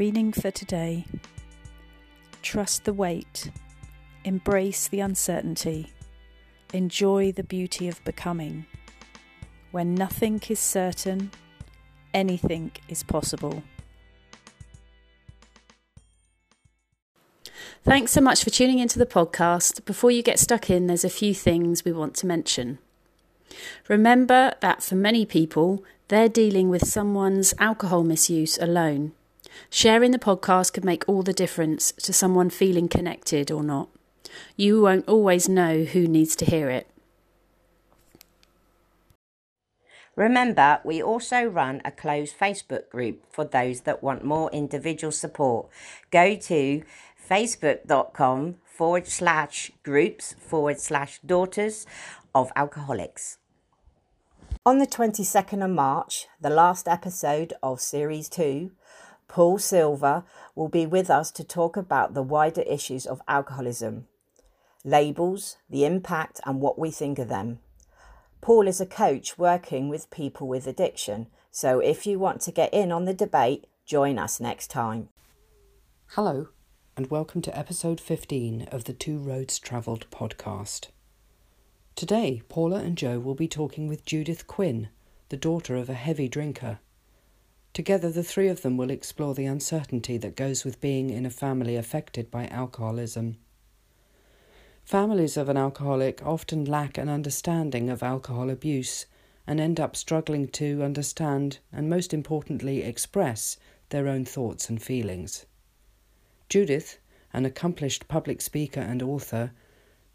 reading for today. Trust the wait. Embrace the uncertainty. Enjoy the beauty of becoming. When nothing is certain, anything is possible. Thanks so much for tuning into the podcast. Before you get stuck in, there's a few things we want to mention. Remember that for many people, they're dealing with someone's alcohol misuse alone. Sharing the podcast could make all the difference to someone feeling connected or not. You won't always know who needs to hear it. Remember, we also run a closed Facebook group for those that want more individual support. Go to facebook.com/groups/daughters of alcoholics. On the 22nd of March, the last episode of Series 2, Paul Silver will be with us to talk about the wider issues of alcoholism, labels, the impact and what we think of them. Paul is a coach working with people with addiction, so if you want to get in on the debate, join us next time. Hello, and welcome to episode 15 of the Two Roads Travelled podcast. Today, Paula and Joe will be talking with Judith Quinn, the daughter of a heavy drinker. Together, the three of them will explore the uncertainty that goes with being in a family affected by alcoholism. Families of an alcoholic often lack an understanding of alcohol abuse and end up struggling to understand and, most importantly, express their own thoughts and feelings. Judith, an accomplished public speaker and author,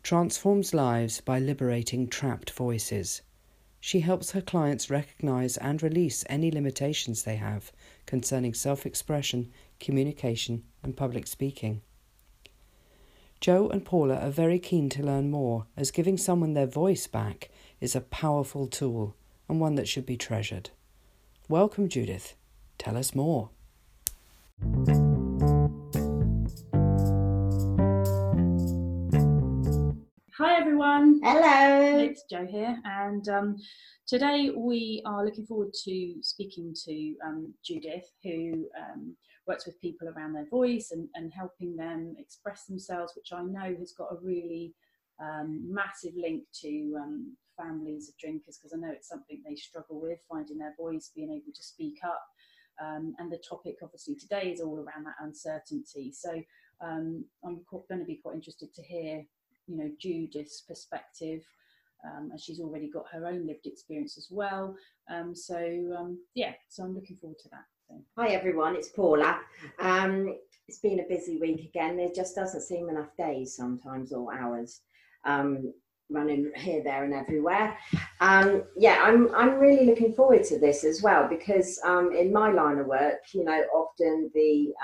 transforms lives by liberating trapped voices. She helps her clients recognise and release any limitations they have concerning self-expression, communication and public speaking. Joe and Paula are very keen to learn more, as giving someone their voice back is a powerful tool and one that should be treasured. Welcome, Judith. Tell us more. Hi everyone. Hello. It's Jo here, and today we are looking forward to speaking to Judith, who works with people around their voice and helping them express themselves, which I know has got a really massive link to families of drinkers, because I know it's something they struggle with, finding their voice, being able to speak up. And the topic obviously today is all around that uncertainty. So I'm going to be quite interested to hear, you know, Judith's perspective, and she's already got her own lived experience as well. So I'm looking forward to that. So. Hi everyone, it's Paula. It's been a busy week again. There just doesn't seem enough days sometimes, or hours, running here, there and everywhere. I'm really looking forward to this as well, because in my line of work, you know, often the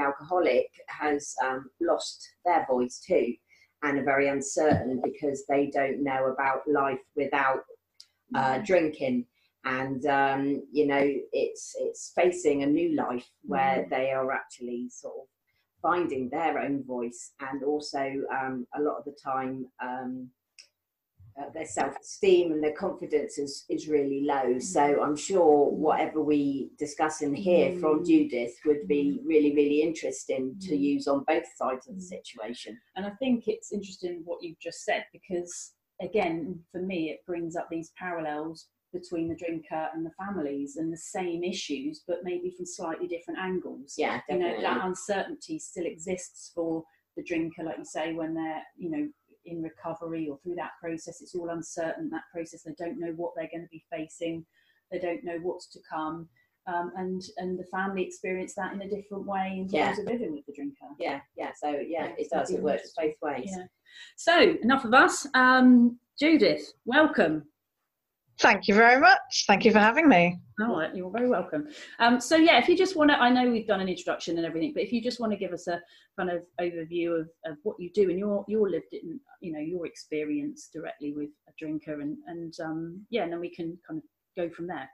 alcoholic has lost their voice too, and are very uncertain because they don't know about life without drinking, and you know, it's facing a new life where they are actually sort of finding their own voice, and also a lot of the time their self-esteem and their confidence is really low. So I'm sure whatever we discuss and hear from Judith would be really, really interesting to use on both sides of the situation. And I think it's interesting what you've just said, because again, for me, it brings up these parallels between the drinker and the families, and the same issues, but maybe from slightly different angles. Yeah, definitely. You know, that uncertainty still exists for the drinker, like you say, when they're, you know, in recovery or through that process. It's all uncertain, that process. They don't know what they're going to be facing, they don't know what's to come, and the family experience that in a different way in terms of living with the drinker. It does, it works both ways. So enough of us. Judith, welcome. Thank you very much. Thank you for having me. All right, you're very welcome. So if you just want to, I know we've done an introduction and everything, but if you just want to give us a kind of overview of what you do and your lived, you know, your experience directly with a drinker, and then we can kind of go from there.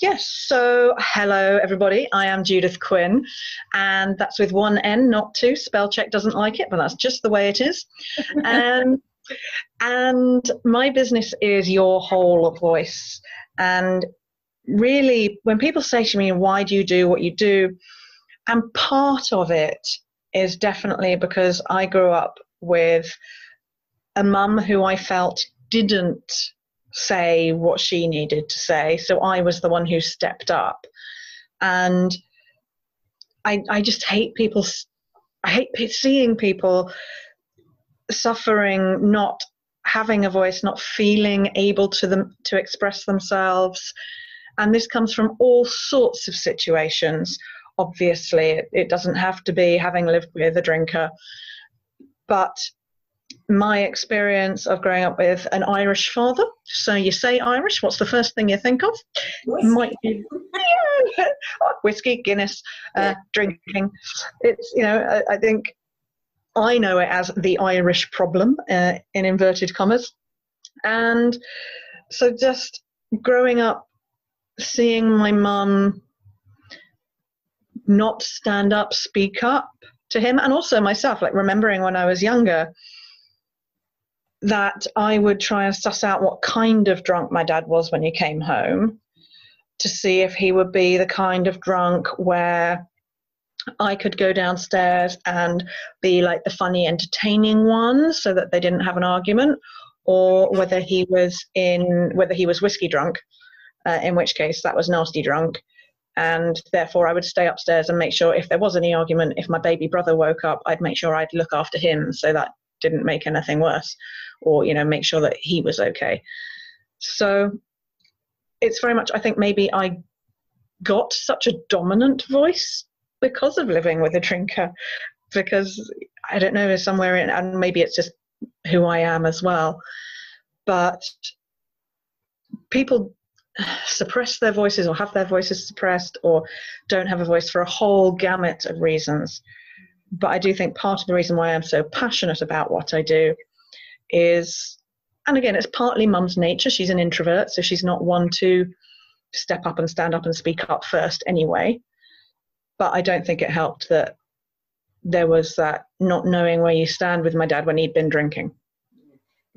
Yes, so hello everybody, I am Judith Quinn, and that's with one N, not two. Spell check doesn't like it, but that's just the way it is. And my business is Your Whole Voice, and really, when people say to me, why do you do what you do? And part of it is definitely because I grew up with a mum who I felt didn't say what she needed to say. So I was the one who stepped up. And I just hate people. I hate seeing people suffering, not having a voice, not feeling able to express themselves. And this comes from all sorts of situations. Obviously, it doesn't have to be having lived with a drinker. But my experience of growing up with an Irish father, so you say Irish, what's the first thing you think of? Whiskey. Might be whiskey, Guinness, drinking. It's, you know, I think I know it as the Irish problem, in inverted commas. And so just growing up, seeing my mum not stand up, speak up to him, and also myself, like remembering when I was younger that I would try and suss out what kind of drunk my dad was when he came home, to see if he would be the kind of drunk where I could go downstairs and be like the funny, entertaining one so that they didn't have an argument, or whether he was whiskey drunk, in which case that was nasty drunk. And therefore I would stay upstairs and make sure if there was any argument, if my baby brother woke up, I'd make sure I'd look after him so that didn't make anything worse, or, you know, make sure that he was okay. So it's very much, I think maybe I got such a dominant voice because of living with a drinker, because I don't know, somewhere in, and maybe it's just who I am as well, but people suppress their voices or have their voices suppressed or don't have a voice for a whole gamut of reasons. But I do think part of the reason why I'm so passionate about what I do is, and again, it's partly mum's nature. She's an introvert, so she's not one to step up and stand up and speak up first anyway. But I don't think it helped that there was that not knowing where you stand with my dad when he'd been drinking.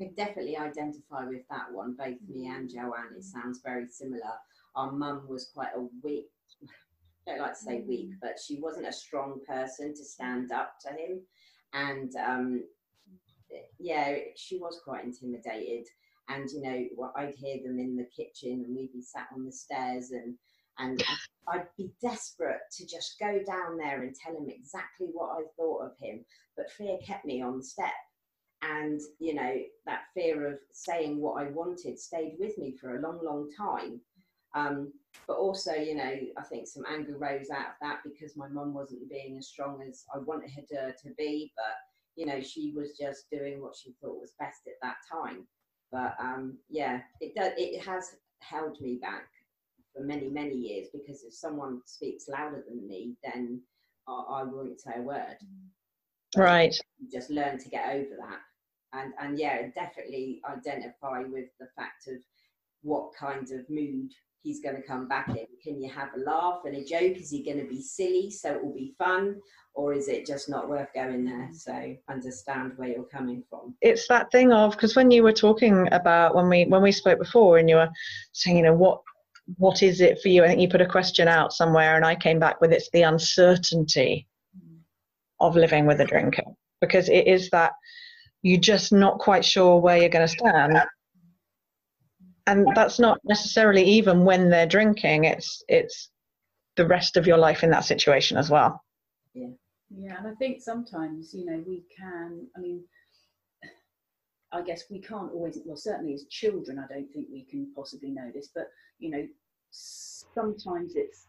I could definitely identify with that one, both me and Joanne. It sounds very similar. Our mum was quite a weak, I don't like to say weak, but she wasn't a strong person to stand up to him. And yeah, she was quite intimidated. And, you know, I'd hear them in the kitchen and we'd be sat on the stairs, and I'd be desperate to just go down there and tell him exactly what I thought of him. But fear kept me on the step. And, you know, that fear of saying what I wanted stayed with me for a long, long time. But also, you know, I think some anger rose out of that because my mum wasn't being as strong as I wanted her to be. But, you know, she was just doing what she thought was best at that time. But, yeah, it has held me back for many, many years, because if someone speaks louder than me, then I wouldn't say a word. Right. Just learn to get over that. And yeah, definitely identify with the fact of what kind of mood he's going to come back in. Can you have a laugh and a joke? Is he going to be silly so it will be fun, or is it just not worth going there? So understand where you're coming from. It's that thing of, because when you were talking about when we spoke before, and you were saying, you know, what is it for you? I think you put a question out somewhere, and I came back with, it's the uncertainty of living with a drinker, because it is that you're just not quite sure where you're going to stand. And that's not necessarily even when they're drinking, it's the rest of your life in that situation as well. Yeah, and I think sometimes, you know, I guess we can't always, well, certainly as children, I don't think we can possibly know this, but, you know, sometimes it's,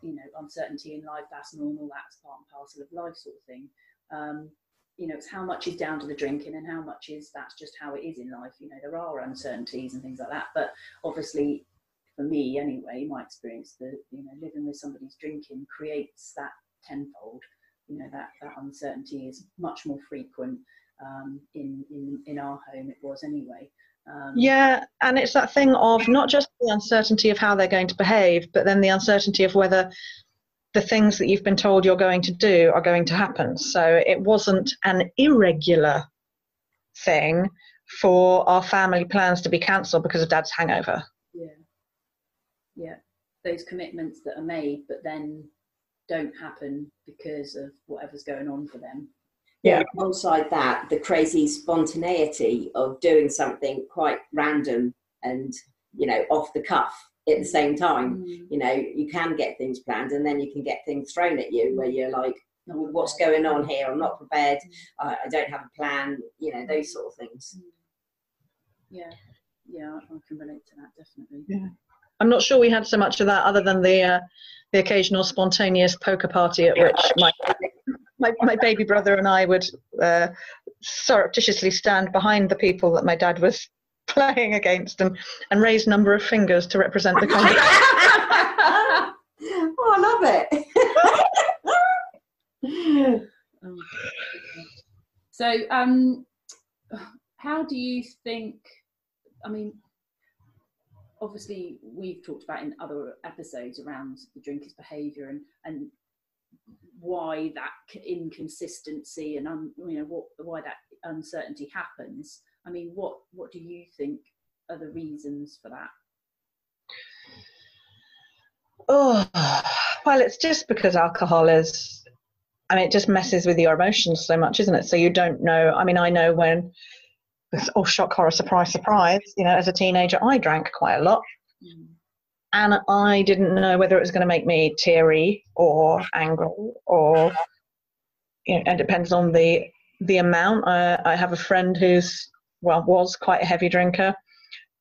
you know, uncertainty in life, that's normal, that's part and parcel of life, sort of thing. You know, it's how much is down to the drinking and how much is that's just how it is in life. You know, there are uncertainties and things like that, but obviously for me anyway, my experience, the, you know, living with somebody's drinking creates that tenfold. You know, that uncertainty is much more frequent in our home. It was anyway. Yeah, and it's that thing of not just the uncertainty of how they're going to behave, but then the uncertainty of whether the things that you've been told you're going to do are going to happen. So it wasn't an irregular thing for our family plans to be cancelled because of Dad's hangover. Yeah, those commitments that are made but then don't happen because of whatever's going on for them. Yeah, alongside that, the crazy spontaneity of doing something quite random and, you know, off the cuff at the same time. You know, you can get things planned and then you can get things thrown at you where you're like, oh, what's going on here? I'm not prepared. I don't have a plan. You know, those sort of things. Yeah, yeah, I can relate to that, definitely. Yeah. I'm not sure we had so much of that other than the occasional spontaneous poker party at which my baby brother and I would surreptitiously stand behind the people that my dad was playing against and raise number of fingers to represent the country. Oh, I love it. So how do you think, I mean, obviously we've talked about in other episodes around the drinker's behaviour and why that inconsistency and why that uncertainty happens. I mean, what do you think are the reasons for that? Oh, well, it's just because alcohol is, I mean, it just messes with your emotions so much, isn't it? So you don't know. I mean, I know when, oh, shock, horror, surprise, surprise, you know, as a teenager, I drank quite a lot. And I didn't know whether it was going to make me teary or angry or, you know, and it depends on the amount. I have a friend who's, well, was quite a heavy drinker,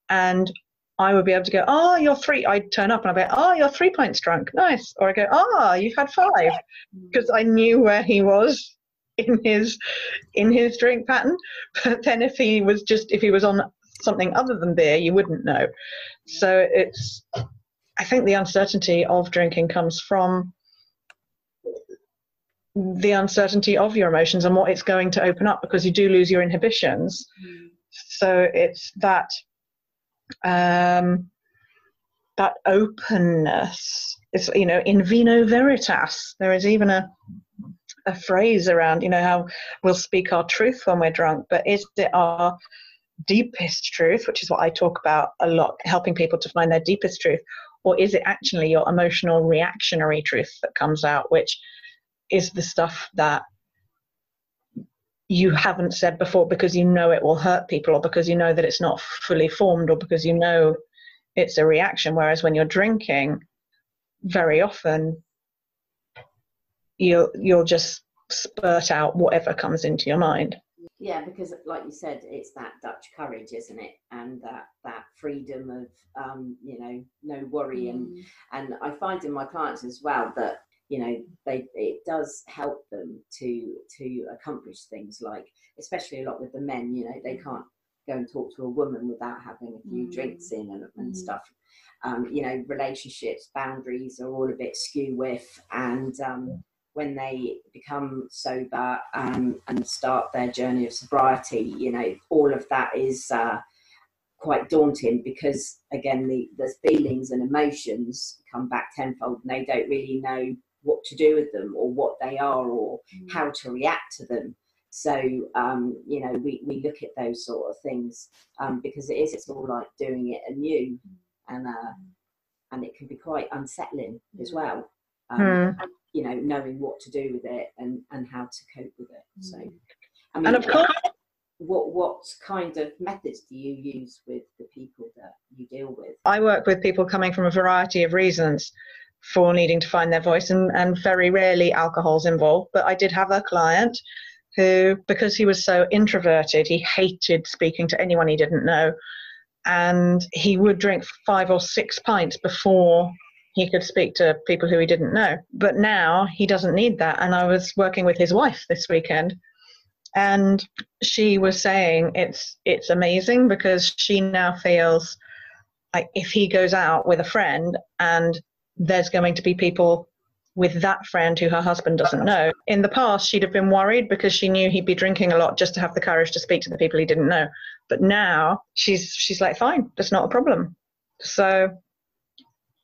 and I would be able to go, oh, you're three. I'd turn up and I'd be, oh, you're 3 pints drunk. Nice. Or I go, oh, you've had 5, because I knew where he was in his drink pattern. But then if he was on something other than beer, you wouldn't know. So it's, I think the uncertainty of drinking comes from the uncertainty of your emotions and what it's going to open up, because you do lose your inhibitions. So it's that that openness. It's, you know, in vino veritas. There is even a phrase around, you know, how we'll speak our truth when we're drunk, but is it our deepest truth, which is what I talk about a lot, helping people to find their deepest truth, or is it actually your emotional reactionary truth that comes out, which is the stuff that you haven't said before because you know it will hurt people, or because you know that it's not fully formed, or because you know it's a reaction. Whereas when you're drinking, very often you'll just spurt out whatever comes into your mind. Yeah, because like you said, it's that Dutch courage, isn't it? And that freedom of, you know, no worry. And I find in my clients as well that, you know, it does help them to accomplish things, like, especially a lot with the men, you know, they can't go and talk to a woman without having a few drinks in and stuff. You know, relationships, boundaries are all a bit skew with, and when they become sober and start their journey of sobriety, you know, all of that is quite daunting, because again, the feelings and emotions come back tenfold, and they don't really know what to do with them, or what they are, or how to react to them. So, you know, we look at those sort of things because it's all like doing it anew, and it can be quite unsettling as well. And, you know, knowing what to do with it and how to cope with it. So, I mean, and of course, what kind of methods do you use with the people that you deal with? I work with people coming from a variety of reasons for needing to find their voice, and very rarely alcohol's involved. But I did have a client who, because he was so introverted, he hated speaking to anyone he didn't know, and he would drink 5 or 6 pints before he could speak to people who he didn't know. But now he doesn't need that. And I was working with his wife this weekend, and she was saying it's amazing, because she now feels like if he goes out with a friend and there's going to be people with that friend who her husband doesn't know. In the past, she'd have been worried because she knew he'd be drinking a lot just to have the courage to speak to the people he didn't know. But now she's like, fine, that's not a problem. So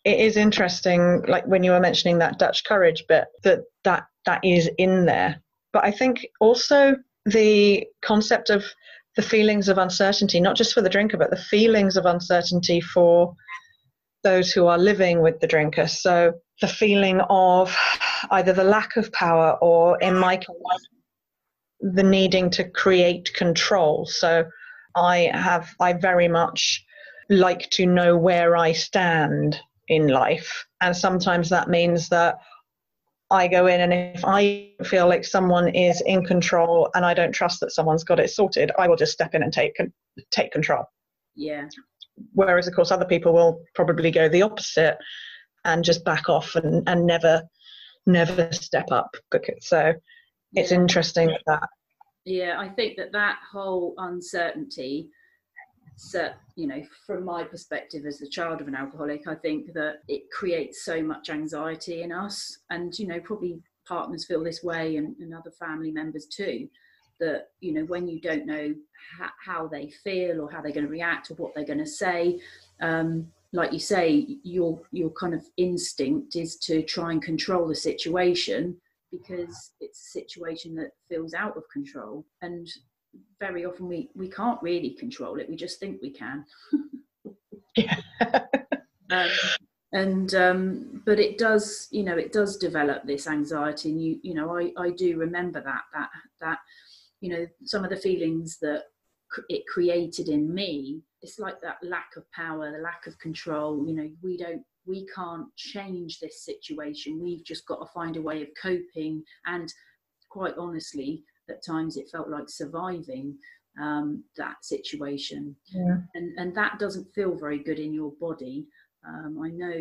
it is interesting, like when you were mentioning that Dutch courage bit, that is in there. But I think also the concept of the feelings of uncertainty, not just for the drinker, but the feelings of uncertainty for those who are living with the drinker. So the feeling of either the lack of power or, in my case, the needing to create control. So I very much like to know where I stand in life. And sometimes that means that I go in, and if I feel like someone is in control and I don't trust that someone's got it sorted, I will just step in and take control. Yeah. Whereas, of course, other people will probably go the opposite and just back off and never step up. So it's interesting that. Yeah, I think that whole uncertainty, so, you know, from my perspective as the child of an alcoholic, I think that it creates so much anxiety in us, and, you know, probably partners feel this way, and other family members too, that, you know, when you don't know how they feel or how they're going to react or what they're going to say, like you say, your kind of instinct is to try and control the situation, because it's a situation that feels out of control, and very often we can't really control it, we just think we can. Yeah. But it does, you know, it does develop this anxiety, and you know, I do remember that you know, some of the feelings that it created in me, it's like that lack of power, the lack of control. You know, we can't change this situation, we've just got to find a way of coping, and quite honestly at times it felt like surviving that situation. Yeah. and that doesn't feel very good in your body. I know,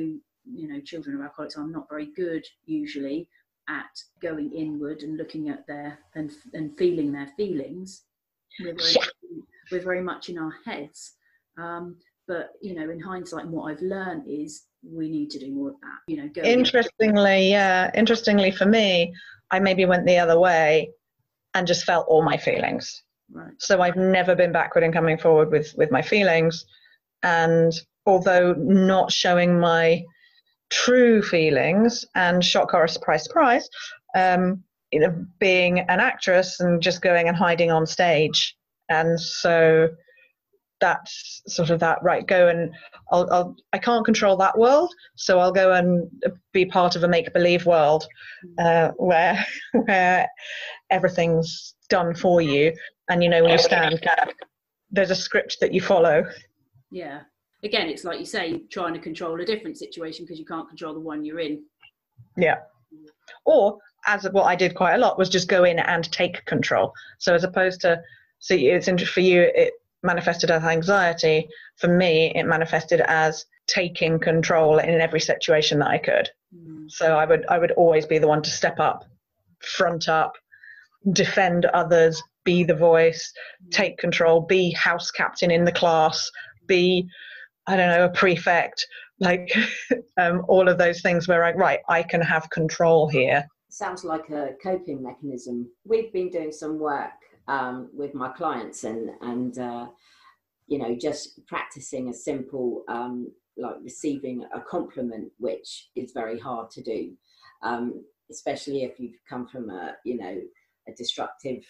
you know, children of alcoholics are not very good usually at going inward and looking at their and feeling their feelings. We're very much in our heads, but, you know, in hindsight, what I've learned is we need to do more of that, you know. Interestingly for me, I maybe went the other way and just felt all my feelings. Right. So I've never been backward in coming forward with my feelings. And although not showing my true feelings, and shock, horror, surprise, surprise, you know, being an actress and just going and hiding on stage. And so that's sort of that, right, go and I can't control that world, so I'll go and be part of a make-believe world where everything's done for you, and, you know, when you stand, there's a script that you follow. Yeah. Again, it's like you say, trying to control a different situation because you can't control the one you're in. Yeah. Or, as what I did quite a lot, was just go in and take control. So as opposed to, so it's interesting for you, it manifested as anxiety. For me, it manifested as taking control in every situation that I could. So I would always be the one to step up, front up, defend others, be the voice, take control, be house captain in the class, be, I don't know, a prefect, like all of those things where I can have control here. Sounds like a coping mechanism. We've been doing some work with my clients, and you know, just practicing a simple, like receiving a compliment, which is very hard to do, especially if you've come from a, you know, a destructive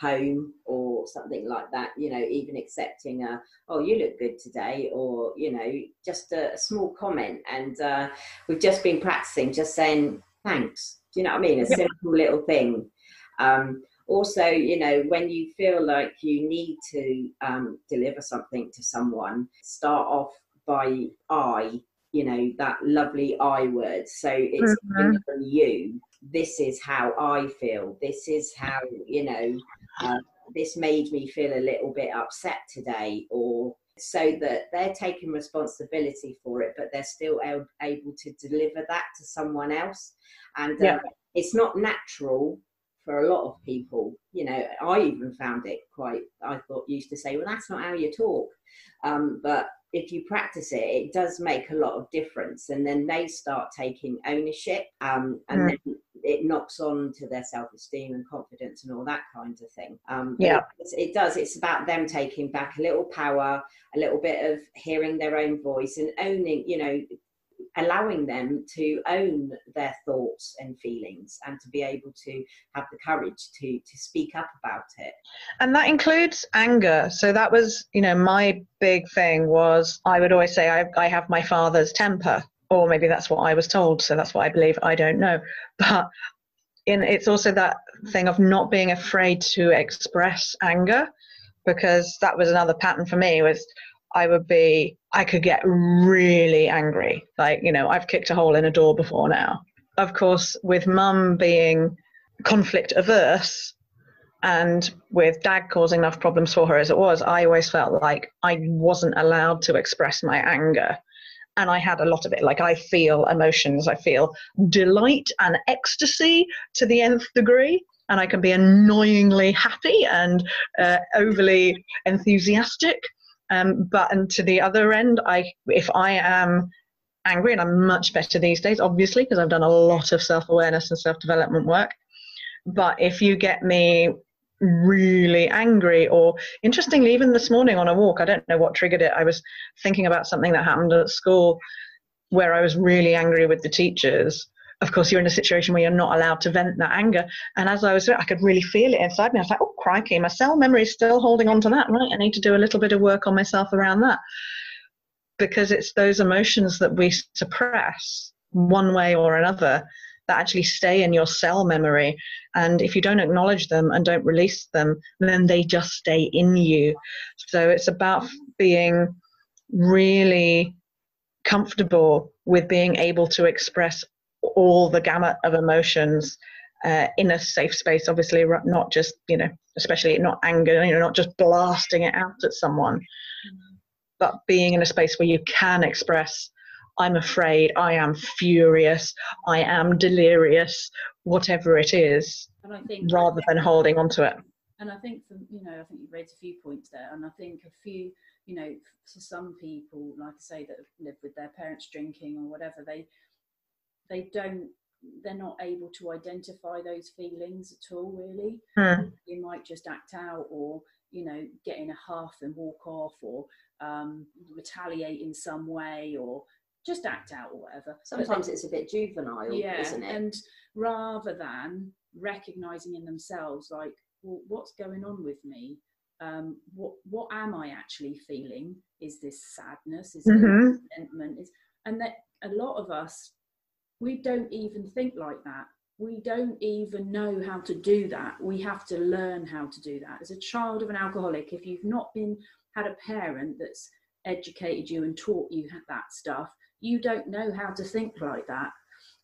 home or something like that. You know, even accepting a, oh, you look good today, or, you know, just a small comment. And we've just been practicing just saying thanks. Do you know what I mean? A simple little thing. Also, you know, when you feel like you need to deliver something to someone, start off by I, you know, that lovely I word. So it's from you. This is how I feel. This is how, you know, this made me feel a little bit upset today, or so that they're taking responsibility for it, but they're still able to deliver that to someone else. And it's not natural for a lot of people. You know, I even found it quite, used to say, well, that's not how you talk. But if you practice it, it does make a lot of difference. And then they start taking ownership, and then it knocks on to their self-esteem and confidence and all that kind of thing. It does. It's about them taking back a little power, a little bit of hearing their own voice and owning, you know, allowing them to own their thoughts and feelings and to be able to have the courage to speak up about it. And that includes anger. So that was, you know, my big thing was I would always say I have my father's temper, or maybe that's what I was told. So that's what I believe. I don't know. But it's also that thing of not being afraid to express anger, because that was another pattern for me was I could get really angry. Like, you know, I've kicked a hole in a door before now. Of course, with mum being conflict averse and with dad causing enough problems for her as it was, I always felt like I wasn't allowed to express my anger. And I had a lot of it. Like, I feel emotions. I feel delight and ecstasy to the nth degree. And I can be annoyingly happy and overly enthusiastic. But to the other end, if I am angry, and I'm much better these days, obviously, because I've done a lot of self-awareness and self-development work. But if you get me really angry, or interestingly, even this morning on a walk, I don't know what triggered it. I was thinking about something that happened at school where I was really angry with the teachers. Of course, you're in a situation where you're not allowed to vent that anger. And as I was doing it, I could really feel it inside me. I was like, oh, crikey, my cell memory is still holding on to that, right? I need to do a little bit of work on myself around that. Because it's those emotions that we suppress one way or another that actually stay in your cell memory. And if you don't acknowledge them and don't release them, then they just stay in you. So it's about being really comfortable with being able to express all the gamut of emotions in a safe space, obviously, not just, you know, especially not anger, you know, not just blasting it out at someone, but being in a space where you can express, I'm afraid, I am furious, I am delirious, whatever it is, and I think, rather than holding on to it. And I think, you know, I think you raised a few points there, and I think a few, you know, for some people, like I say, that have lived with their parents drinking or whatever, they're not able to identify those feelings at all, really. You might just act out, or, you know, get in a huff and walk off, or retaliate in some way, or just act out, or whatever. Sometimes it's a bit juvenile, isn't it? And rather than recognizing in themselves, like, well, what's going on with me? What am I actually feeling? Is this sadness? Is it resentment? And that a lot of us, we don't even think like that. We don't even know how to do that. We have to learn how to do that. As a child of an alcoholic, if you've not had a parent that's educated you and taught you that stuff, you don't know how to think like that.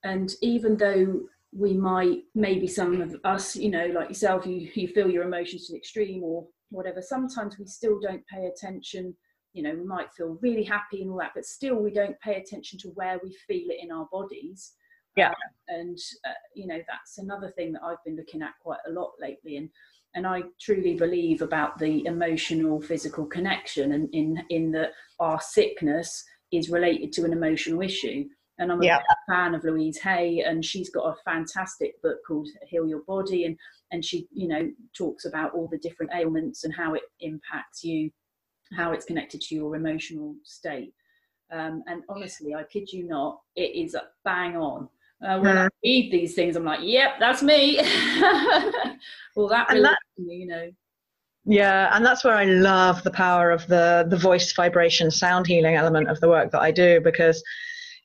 And even though we might, maybe some of us, you know, like yourself, you feel your emotions to the extreme or whatever, sometimes we still don't pay attention. You know, we might feel really happy and all that, but still we don't pay attention to where we feel it in our bodies. You know, that's another thing that I've been looking at quite a lot lately. And I truly believe about the emotional physical connection, and in that our sickness is related to an emotional issue. And I'm a fan of Louise Hay, and she's got a fantastic book called Heal Your Body. And she, you know, talks about all the different ailments and how it impacts you, how it's connected to your emotional state. And honestly, I kid you not, it is bang on. When I read these things, I'm like, yep, that's me. Well, that really, you know. Yeah, and that's where I love the power of the voice, vibration, sound healing element of the work that I do, because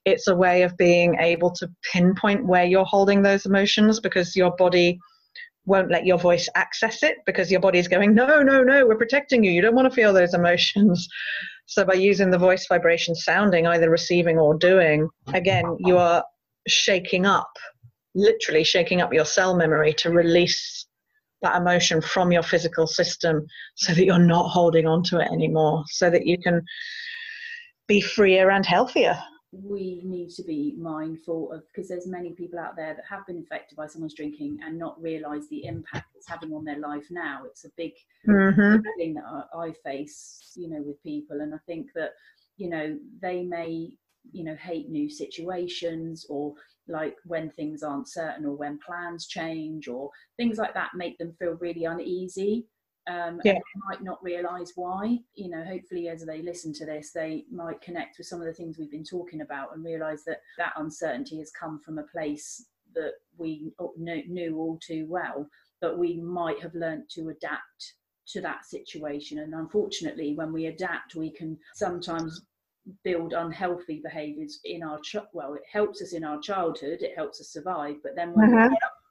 it's a way of being able to pinpoint where you're holding those emotions, because your body won't let your voice access it, because your body's going, no, we're protecting you. You don't want to feel those emotions. So by using the voice, vibration, sounding, either receiving or doing, again, you are shaking up, literally shaking up your cell memory to release that emotion from your physical system so that you're not holding on to it anymore, so that you can be freer and healthier. We need to be mindful of, because there's many people out there that have been affected by someone's drinking and not realise the impact it's having on their life now. It's a big thing that I face, you know, with people. And I think that, you know, they may, you know, hate new situations, or like when things aren't certain, or when plans change, or things like that make them feel really uneasy. and they might not realize why. You know, hopefully as they listen to this, they might connect with some of the things we've been talking about and realize that that uncertainty has come from a place that we knew all too well, but we might have learned to adapt to that situation. And unfortunately, when we adapt, we can sometimes build unhealthy behaviors in our well, it helps us in our childhood, it helps us survive, but then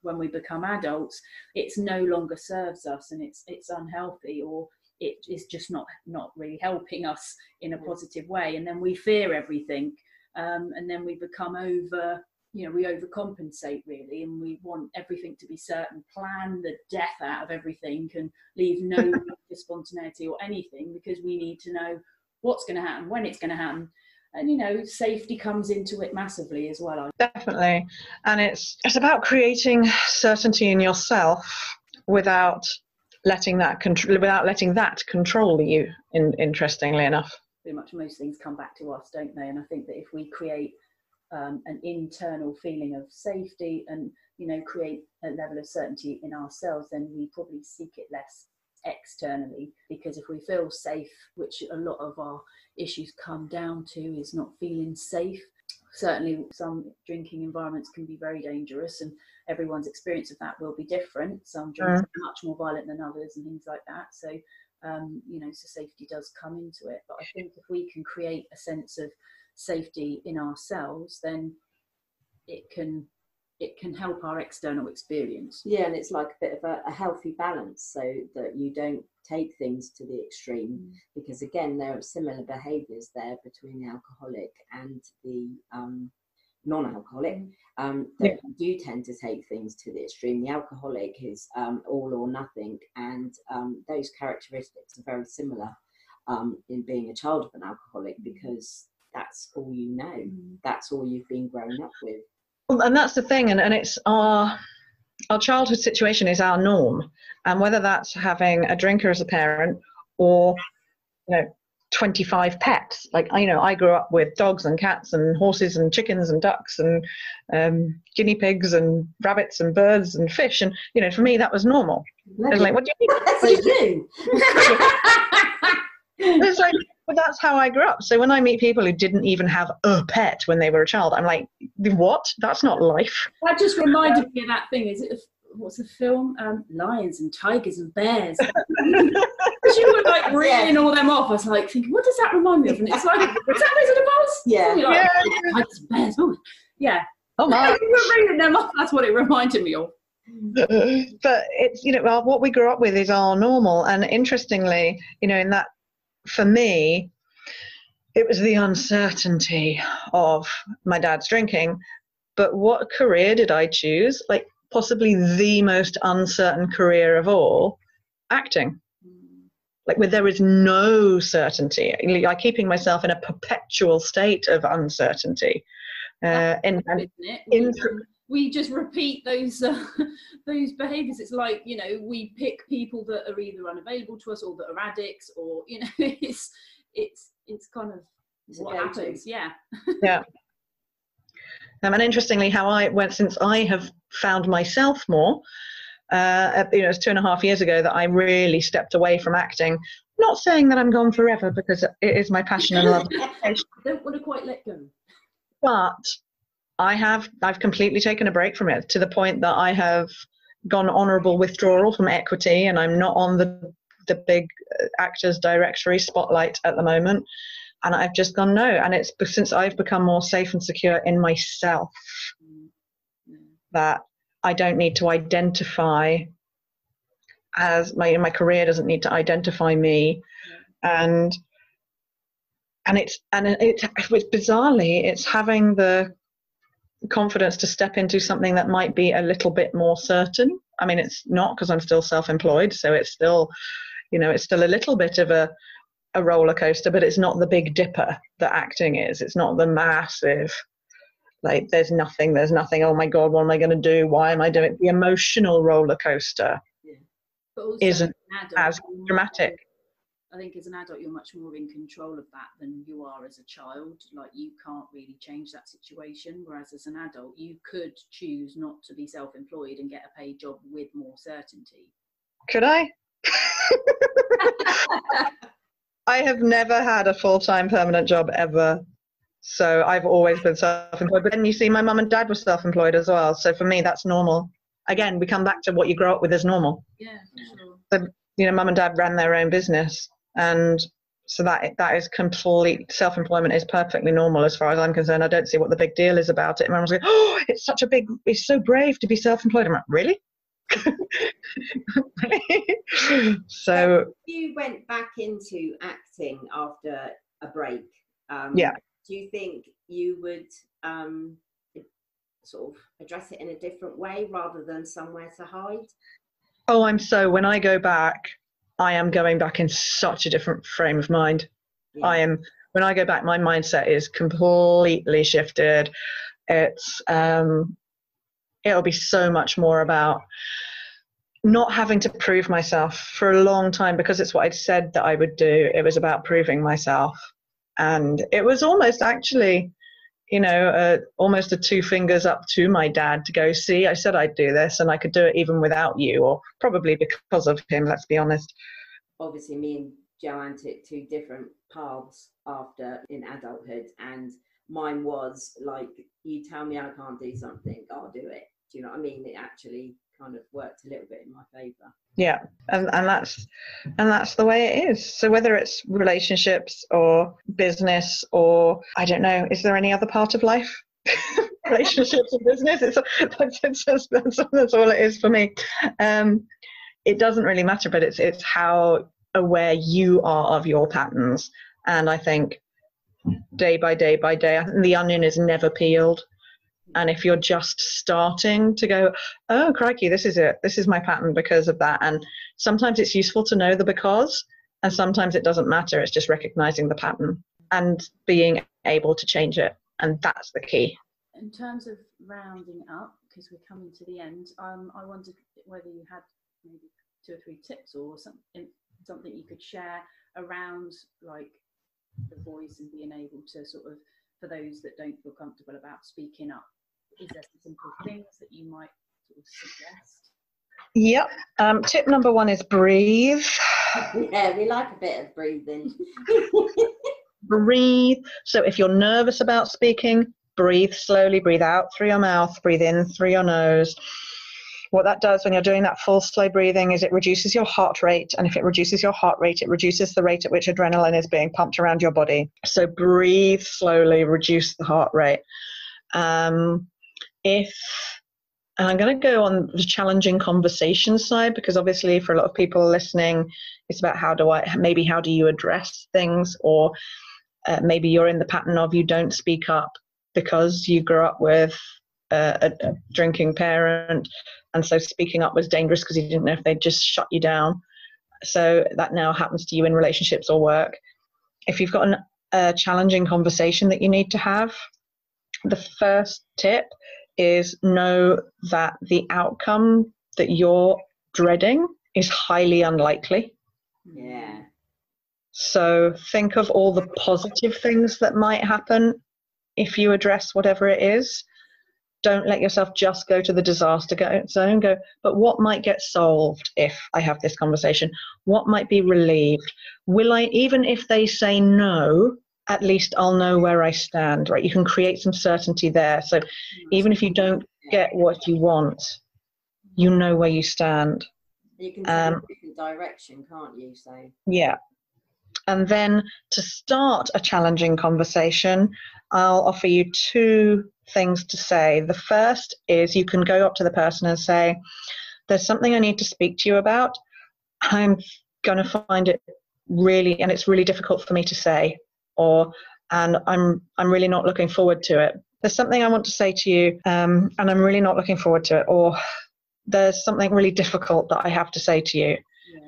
when we become adults, it's no longer serves us, and it's unhealthy, or it is just not really helping us in a positive way. And then we fear everything, and then we become we overcompensate, really, and we want everything to be certain, plan the death out of everything and leave no room for spontaneity or anything, because we need to know what's going to happen, when it's going to happen. And, you know, safety comes into it massively as well. Definitely. And it's about creating certainty in yourself without letting that control you, interestingly enough. Pretty much most things come back to us, don't they? And I think that if we create an internal feeling of safety and, you know, create a level of certainty in ourselves, then we probably seek it less externally, because if we feel safe, which a lot of our issues come down to, is not feeling safe. Certainly some drinking environments can be very dangerous, and everyone's experience of that will be different. Some drinks are much more violent than others and things like that, so so safety does come into it. But I think if we can create a sense of safety in ourselves, then it can help our external experience. Yeah, and it's like a bit of a healthy balance, so that you don't take things to the extreme, because again, there are similar behaviours there between the alcoholic and the non-alcoholic. That you do tend to take things to the extreme. The alcoholic is all or nothing, and those characteristics are very similar in being a child of an alcoholic, because that's all you know, that's all you've been grown up with. And that's the thing, and it's our childhood situation is our norm, and whether that's having a drinker as a parent or 25 pets. Like, you know, I grew up with dogs and cats and horses and chickens and ducks and guinea pigs and rabbits and birds and fish, and for me that was normal. It's like, what do you mean? What do you do? It's like, well, that's how I grew up. So when I meet people who didn't even have a pet when they were a child, I'm like, what? That's not life. That just reminded me of that thing. What's the film? Lions and Tigers and Bears. You were like reeling all them off. I was like thinking, what does that remind me of? And it's like, is that Wizard of Oz? Yeah. Like, yeah. Tigers and Bears. Oh, yeah. Oh my. You were reeling them off. That's what it reminded me of. But it's, what we grew up with is our normal. And interestingly, in that, for me, it was the uncertainty of my dad's drinking. But what career did I choose? Like, possibly the most uncertain career of all, acting. Like, where there is no certainty, like keeping myself in a perpetual state of uncertainty. We just repeat those behaviours. It's like, we pick people that are either unavailable to us or that are addicts, or it's kind of what happens. Yeah. And interestingly, how I went, since I have found myself more, it was 2.5 years ago that I really stepped away from acting. Not saying that I'm gone forever, because it is my passion and love. I don't want to quite let go, but I've completely taken a break from it, to the point that I have gone honourable withdrawal from equity, and I'm not on the big actors directory spotlight at the moment. And I've just gone no. And it's since I've become more safe and secure in myself that I don't need to identify as my career doesn't need to identify me, and it's bizarrely, it's having the confidence to step into something that might be a little bit more certain. I mean, it's not, because I'm still self-employed, so it's still a little bit of a roller coaster, but it's not the big dipper that acting is. It's not the massive, like, there's nothing, oh my god, what am I going to do, why am I doing the emotional roller coaster? But also, isn't as dramatic. I think as an adult, you're much more in control of that than you are as a child. Like, you can't really change that situation. Whereas as an adult, you could choose not to be self-employed and get a paid job with more certainty. Could I? I have never had a full-time permanent job ever. So I've always been self-employed. But then you see my mum and dad were self-employed as well. So for me, that's normal. Again, we come back to what you grow up with as normal. Yeah. Sure. So, you know, mum and dad ran their own business. And so that is complete, self-employment is perfectly normal as far as I'm concerned. I don't see what the big deal is about it. And mum was like, oh, it's such a big, it's so brave to be self-employed. I'm like, really? So you went back into acting after a break. Yeah. Do you think you would sort of address it in a different way rather than somewhere to hide? Oh, when I go back, I am going back in such a different frame of mind. Yeah. When I go back, my mindset is completely shifted. It's, it'll be so much more about not having to prove myself for a long time, because it's what I'd said that I would do. It was about proving myself. And it was almost actually, you know, almost a two fingers up to my dad to go, see, I said I'd do this and I could do it even without you, or probably because of him, let's be honest. Obviously me and Joanne took two different paths after in adulthood, and mine was like, you tell me I can't do something, I'll do it. Do you know what I mean? It actually kind of worked a little bit in my favour. Yeah, and that's the way it is. So whether it's relationships or business, or I don't know, is there any other part of life? Relationships and business, that's all it is for me. It doesn't really matter, but it's how aware you are of your patterns. And I think day by day by day, I think the onion is never peeled. And if you're just starting to go, oh, crikey, this is it. This is my pattern because of that. And sometimes it's useful to know the because, and sometimes it doesn't matter. It's just recognizing the pattern and being able to change it. And that's the key. In terms of rounding up, because we're coming to the end, I wondered whether you had maybe two or three tips or something you could share around like the voice and being able to sort of, for those that don't feel comfortable about speaking up. Is there some simple things that you might sort of suggest? Yep. Tip number one is breathe. Yeah, we like a bit of breathing. Breathe. So if you're nervous about speaking, breathe slowly. Breathe out through your mouth. Breathe in through your nose. What that does when you're doing that full slow breathing is it reduces your heart rate. And if it reduces your heart rate, it reduces the rate at which adrenaline is being pumped around your body. So breathe slowly, reduce the heart rate. And I'm going to go on the challenging conversation side, because obviously for a lot of people listening, it's about how do you address things, or maybe you're in the pattern of you don't speak up because you grew up with a drinking parent, and so speaking up was dangerous because you didn't know if they'd just shut you down. So that now happens to you in relationships or work. If you've got a challenging conversation that you need to have, the first tip is know that the outcome that you're dreading is highly unlikely. Yeah. So think of all the positive things that might happen if you address whatever it is. Don't let yourself just go to the disaster zone. Go, but what might get solved if I have this conversation? What might be relieved? Even if they say no, at least I'll know where I stand, right? You can create some certainty there. So even if you don't get what you want, you know where you stand. You can take a different direction, can't you? So yeah. And then to start a challenging conversation, I'll offer you two things to say. The first is you can go up to the person and say, there's something I need to speak to you about. I'm going to find it really, and it's really difficult for me to say, and I'm really not looking forward to it. There's something I want to say to you, and I'm really not looking forward to it, or there's something really difficult that I have to say to you.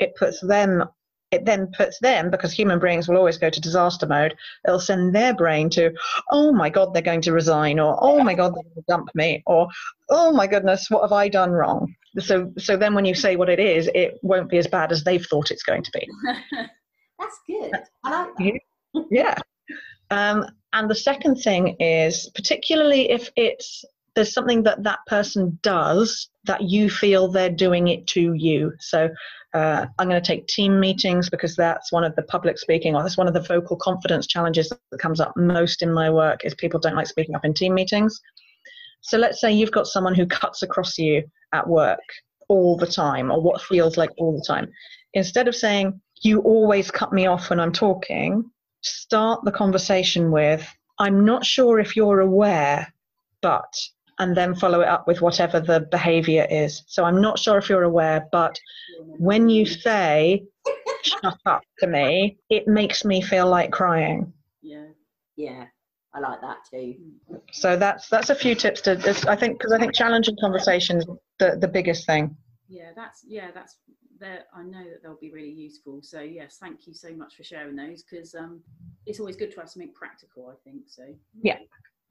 Yeah. It then puts them, because human brains will always go to disaster mode, it'll send their brain to, oh my God, they're going to resign, or oh my God, they're going to dump me, or oh my goodness, what have I done wrong? So then when you say what it is, it won't be as bad as they've thought it's going to be. That's good. I like that. Yeah. And the second thing is, particularly if there's something that person does that you feel they're doing it to you. So I'm going to take team meetings because that's one of the public speaking, or that's one of the vocal confidence challenges that comes up most in my work, is people don't like speaking up in team meetings. So let's say you've got someone who cuts across you at work all the time, or what feels like all the time. Instead of saying, you always cut me off when I'm talking, start the conversation with, I'm not sure if you're aware, but, and then follow it up with whatever the behavior is. So I'm not sure if you're aware, but when you say, shut up to me, it makes me feel like crying. Yeah. Yeah. I like that too. So that's a few tips to this, I think, because I think challenging conversations, the biggest thing. Yeah. That's there. I know that they'll be really useful. So yes, thank you so much for sharing those, because it's always good to have something practical, I think. So yeah.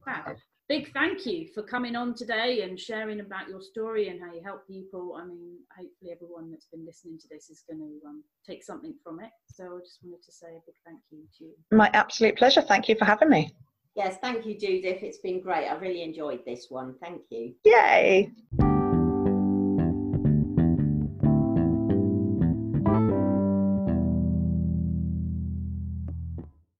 Wow. Big thank you for coming on today and sharing about your story and how you help people. I mean, hopefully everyone that's been listening to this is going to take something from it. So I just wanted to say a big thank you to you. My absolute pleasure. Thank you for having me. Yes, thank you, Judith. It's been great. I really enjoyed this one. Thank you. Yay.